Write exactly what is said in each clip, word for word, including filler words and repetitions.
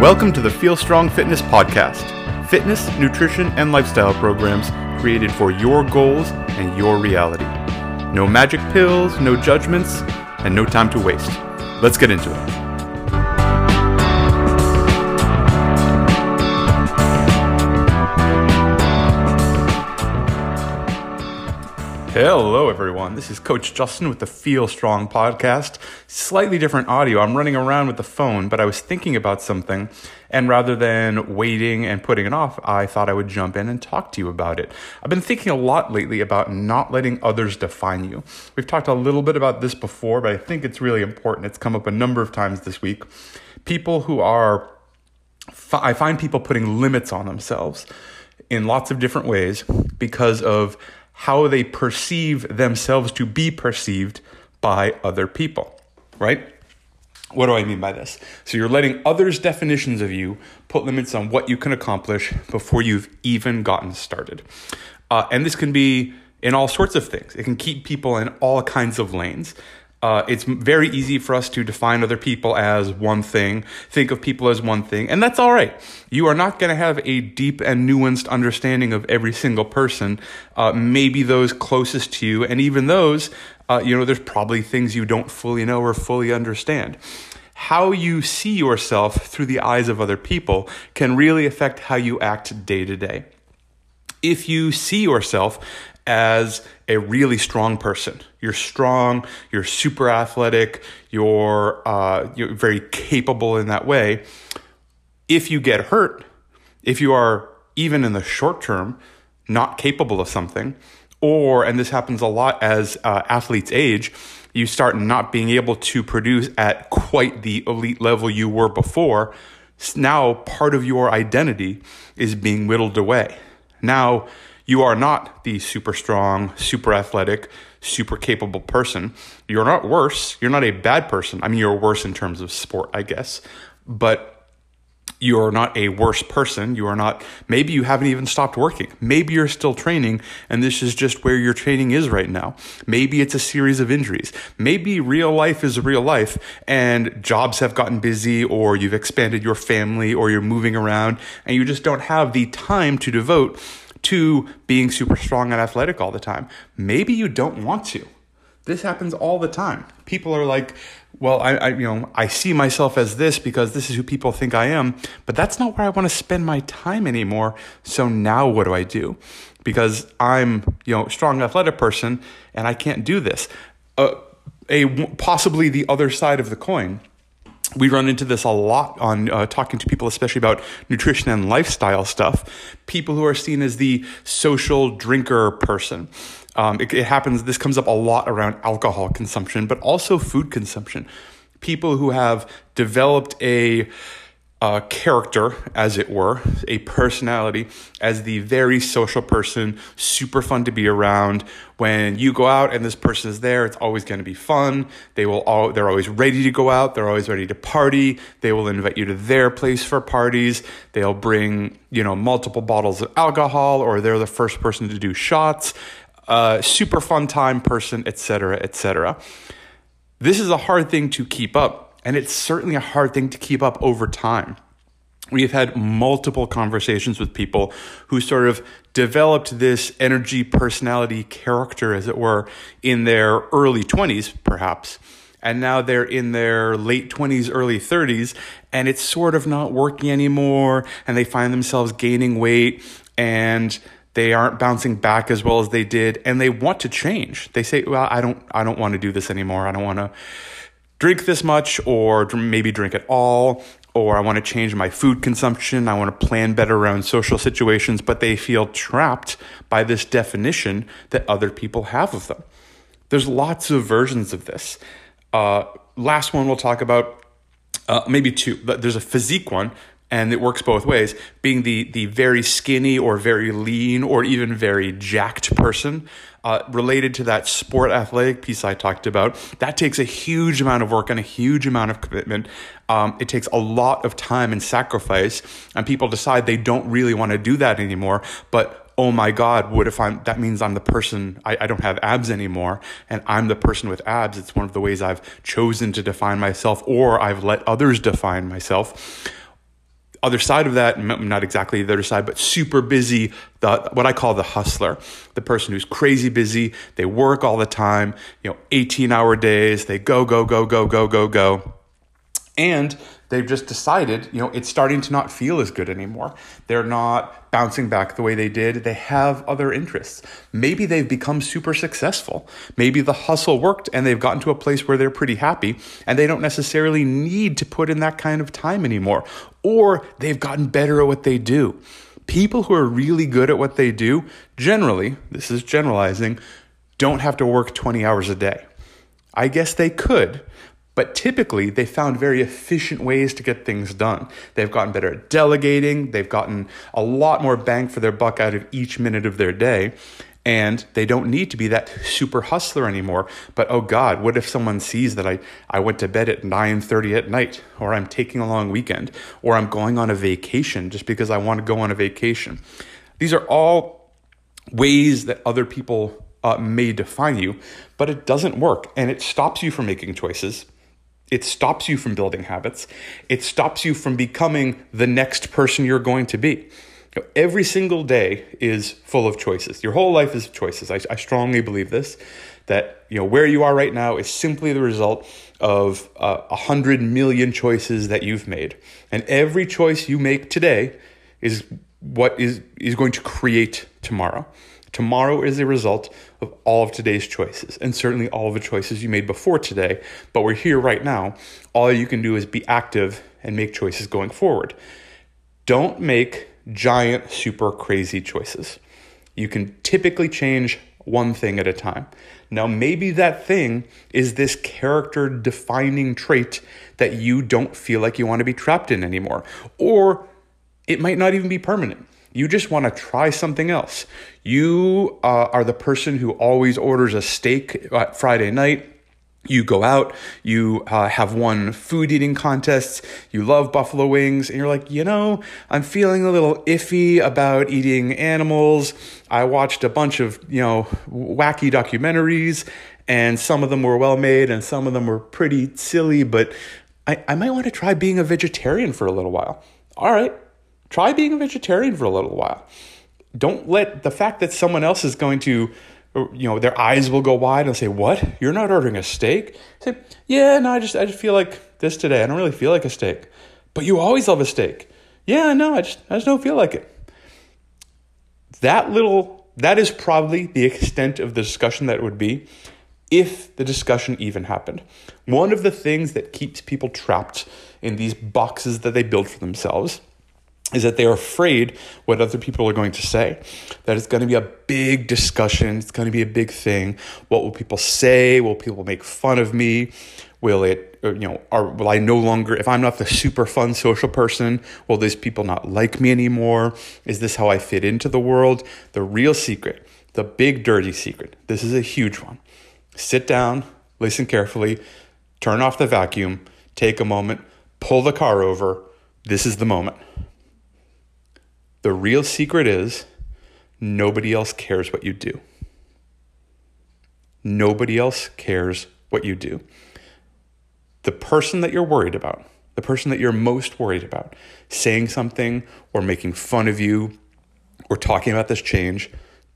Welcome to the Feel Strong Fitness Podcast, fitness, nutrition, and lifestyle programs created for your goals and your reality. No magic pills, no judgments, and no time to waste. Let's get into it. Hello everyone, this is Coach Justin with the Feel Strong Podcast. Slightly different audio, I'm running around with the phone, but I was thinking about something, and rather than waiting and putting it off, I thought I would jump in and talk to you about it. I've been thinking a lot lately about not letting others define you. We've talked a little bit about this before, but I think it's really important. It's come up a number of times this week. People who are, I find people putting limits on themselves in lots of different ways because of how they perceive themselves to be perceived by other people, right? What do I mean by this? So you're letting others' definitions of you put limits on what you can accomplish before you've even gotten started. Uh, and this can be in all sorts of things. It can keep people in all kinds of lanes. Uh, it's very easy for us to define other people as one thing, think of people as one thing, and that's all right. You are not going to have a deep and nuanced understanding of every single person, uh, maybe those closest to you, and even those, uh, you know, there's probably things you don't fully know or fully understand. How you see yourself through the eyes of other people can really affect how you act day to day. If you see yourself as a really strong person. You're strong, you're super athletic, you're, uh, you're very capable in that way. If you get hurt, if you are even in the short term not capable of something, or, and this happens a lot as uh, athletes age, you start not being able to produce at quite the elite level you were before, now part of your identity is being whittled away. Now, you are not the super strong, super athletic, super capable person. You're not worse. You're not a bad person. I mean, you're worse in terms of sport, I guess. But you're not a worse person. You are not, maybe you haven't even stopped working. Maybe you're still training and this is just where your training is right now. Maybe it's a series of injuries. Maybe real life is real life and jobs have gotten busy or you've expanded your family or you're moving around and you just don't have the time to devote to being super strong and athletic all the time. Maybe you don't want to. This happens all the time. People are like, well, I, I you know, I see myself as this because this is who people think I am, but that's not where I want to spend my time anymore. So now what do I do? Because I'm, you know, strong athletic person and I can't do this. Uh, a possibly the other side of the coin. We run into this a lot on uh, talking to people, especially about nutrition and lifestyle stuff. People who are seen as the social drinker person. Um, it, it happens, this comes up a lot around alcohol consumption, but also food consumption. People who have developed a uh, character, as it were, a personality as the very social person, super fun to be around. When you go out and this person is there, it's always going to be fun. They will all, they're always ready to go out. They're always ready to party. They will invite you to their place for parties. They'll bring, you know, multiple bottles of alcohol, or they're the first person to do shots, uh, super fun time person, et cetera, et cetera. This is a hard thing to keep up. And it's certainly a hard thing to keep up over time. We've had multiple conversations with people who sort of developed this energy, personality, character, as it were, in their early twenties, perhaps. And now they're in their late twenties, early thirties, and it's sort of not working anymore. And they find themselves gaining weight and they aren't bouncing back as well as they did. And they want to change. They say, well, I don't, I don't want to do this anymore. I don't want to drink this much, or maybe drink at all, or I want to change my food consumption. I want to plan better around social situations, but they feel trapped by this definition that other people have of them. There's lots of versions of this. Uh, last one we'll talk about, uh, maybe two. There's a physique one, and it works both ways, being the the very skinny or very lean or even very jacked person. Uh, related to that sport athletic piece I talked about, that takes a huge amount of work and a huge amount of commitment. Um, it takes a lot of time and sacrifice, and people decide they don't really want to do that anymore. But oh my God, what if I'm? That means I'm the person. I, I don't have abs anymore, and I'm the person with abs. It's one of the ways I've chosen to define myself, or I've let others define myself. other side of that, not exactly the other side, but super busy, the, what I call the hustler, the person who's crazy busy. They work all the time, you know, eighteen hour days, they go, go, go, go, go, go, go. And they've just decided, you know, it's starting to not feel as good anymore. They're not bouncing back the way they did. They have other interests. Maybe they've become super successful. Maybe the hustle worked and they've gotten to a place where they're pretty happy and they don't necessarily need to put in that kind of time anymore. Or they've gotten better at what they do. People who are really good at what they do, generally, this is generalizing, don't have to work twenty hours a day. I guess they could. But typically, they found very efficient ways to get things done. They've gotten better at delegating. They've gotten a lot more bang for their buck out of each minute of their day. And they don't need to be that super hustler anymore. But oh God, what if someone sees that I, I went to bed at nine thirty at night, or I'm taking a long weekend, or I'm going on a vacation just because I want to go on a vacation? These are all ways that other people uh, may define you, but it doesn't work. And it stops you from making choices. It stops you from building habits. It stops you from becoming the next person you're going to be. You know, every single day is full of choices. Your whole life is choices. I, I strongly believe this, that you know where you are right now is simply the result of a uh, hundred million choices that you've made. And every choice you make today is what is, is going to create tomorrow. Tomorrow is a result of all of today's choices, and certainly all of the choices you made before today, but we're here right now. All you can do is be active and make choices going forward. Don't make giant, super crazy choices. You can typically change one thing at a time. Now, maybe that thing is this character-defining trait that you don't feel like you want to be trapped in anymore, or it might not even be permanent. You just want to try something else. You uh, are the person who always orders a steak at Friday night. You go out, you uh, have won food eating contests, you love buffalo wings, and you're like, you know, I'm feeling a little iffy about eating animals. I watched a bunch of, you know, wacky documentaries, and some of them were well made and some of them were pretty silly, but I, I might want to try being a vegetarian for a little while. All right. Try being a vegetarian for a little while. Don't let the fact that someone else is going to, you know, their eyes will go wide and say, what? You're not ordering a steak? Say, yeah, no, I just I just feel like this today. I don't really feel like a steak. But you always love a steak. Yeah, no, I just I just don't feel like it. That little, that is probably the extent of the discussion that it would be if the discussion even happened. One of the things that keeps people trapped in these boxes that they build for themselves is that they are afraid what other people are going to say, that it's going to be a big discussion, it's going to be a big thing. What will people say? Will people make fun of me? Will it, you know, are, will I no longer, if I'm not the super fun social person, will these people not like me anymore? Is this how I fit into the world? The real secret, the big dirty secret, this is a huge one. Sit down, listen carefully, turn off the vacuum, take a moment, pull the car over. This is the moment. The real secret is nobody else cares what you do. Nobody else cares what you do. The person that you're worried about, the person that you're most worried about, saying something or making fun of you or talking about this change,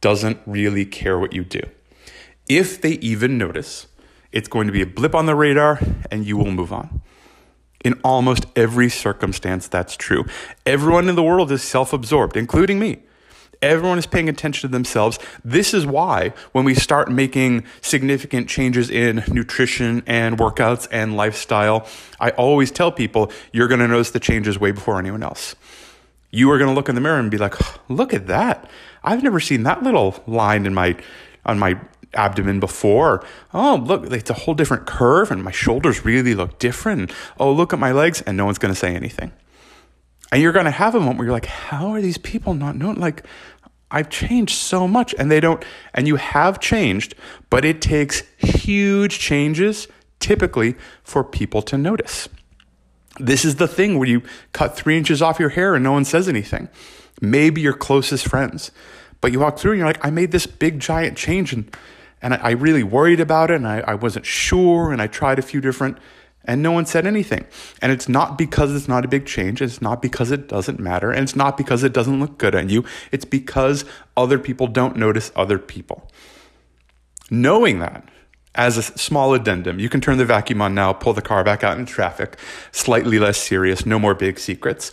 doesn't really care what you do. If they even notice, it's going to be a blip on the radar and you will move on. In almost every circumstance, that's true. Everyone in the world is self-absorbed, including me. Everyone is paying attention to themselves. This is why when we start making significant changes in nutrition and workouts and lifestyle, I always tell people, you're going to notice the changes way before anyone else. You are going to look in the mirror and be like, look at that. I've never seen that little line in my on my abdomen before. Oh, look, it's a whole different curve and my shoulders really look different. Oh, look at my legs. And no one's going to say anything. And you're going to have a moment where you're like, how are these people not knowing? Like, I've changed so much and they don't, and you have changed, but it takes huge changes typically for people to notice. This is the thing where you cut three inches off your hair and no one says anything. Maybe your closest friends, but you walk through and you're like, I made this big giant change and And I really worried about it, and I, I wasn't sure, and I tried a few different And no one said anything. And it's not because it's not a big change. It's not because it doesn't matter. And it's not because it doesn't look good on you. It's because other people don't notice other people. Knowing that, as a small addendum, you can turn the vacuum on now, pull the car back out in traffic, slightly less serious, no more big secrets.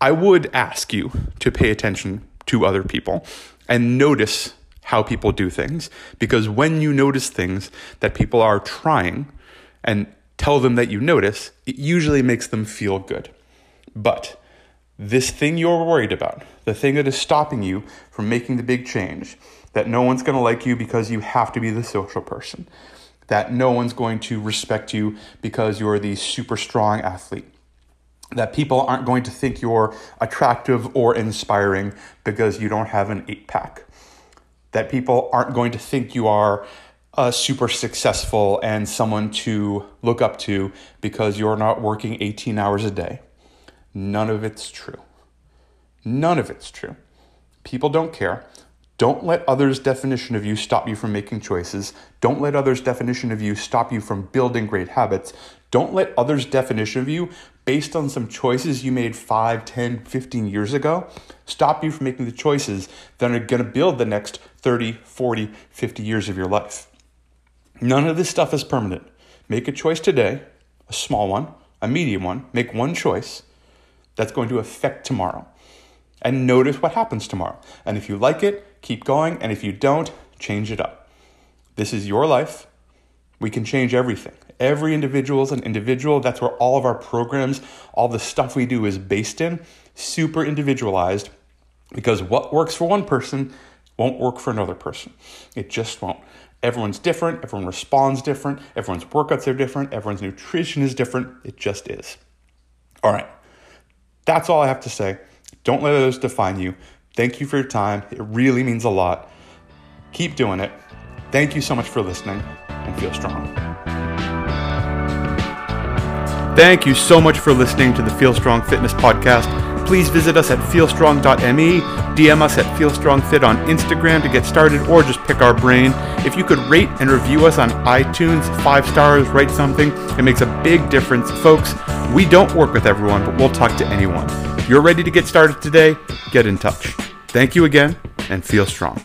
I would ask you to pay attention to other people and notice how people do things. Because when you notice things that people are trying and tell them that you notice, it usually makes them feel good. But this thing you're worried about, the thing that is stopping you from making the big change, that no one's going to like you because you have to be the social person, that no one's going to respect you because you're the super strong athlete, that people aren't going to think you're attractive or inspiring because you don't have an eight-pack, that people aren't going to think you are Uh, super successful and someone to look up to because you're not working eighteen hours a day. None of it's true. None of it's true. People don't care. Don't let others' definition of you stop you from making choices. Don't let others' definition of you stop you from building great habits. Don't let others' definition of you, based on some choices you made five, ten, fifteen years ago, stop you from making the choices that are going to build the next thirty, forty, fifty years of your life. None of this stuff is permanent. Make a choice today, a small one, a medium one. Make one choice that's going to affect tomorrow. And notice what happens tomorrow. And if you like it, keep going. And if you don't, change it up. This is your life. We can change everything. Every individual is an individual. That's where all of our programs, all the stuff we do is based in. Super individualized. Because what works for one person won't work for another person. It just won't. Everyone's different. Everyone responds different. Everyone's workouts are different. Everyone's nutrition is different. It just is. All right. That's all I have to say. Don't let others define you. Thank you for your time. It really means a lot. Keep doing it. Thank you so much for listening, and feel strong. Thank you so much for listening to the Feel Strong Fitness Podcast. Please visit us at feel strong dot m e, D M us at feel strong fit on Instagram to get started, or just pick our brain. If you could rate and review us on iTunes, five stars, write something. It makes a big difference. Folks, we don't work with everyone, but we'll talk to anyone. If you're ready to get started today, get in touch. Thank you again, and feel strong.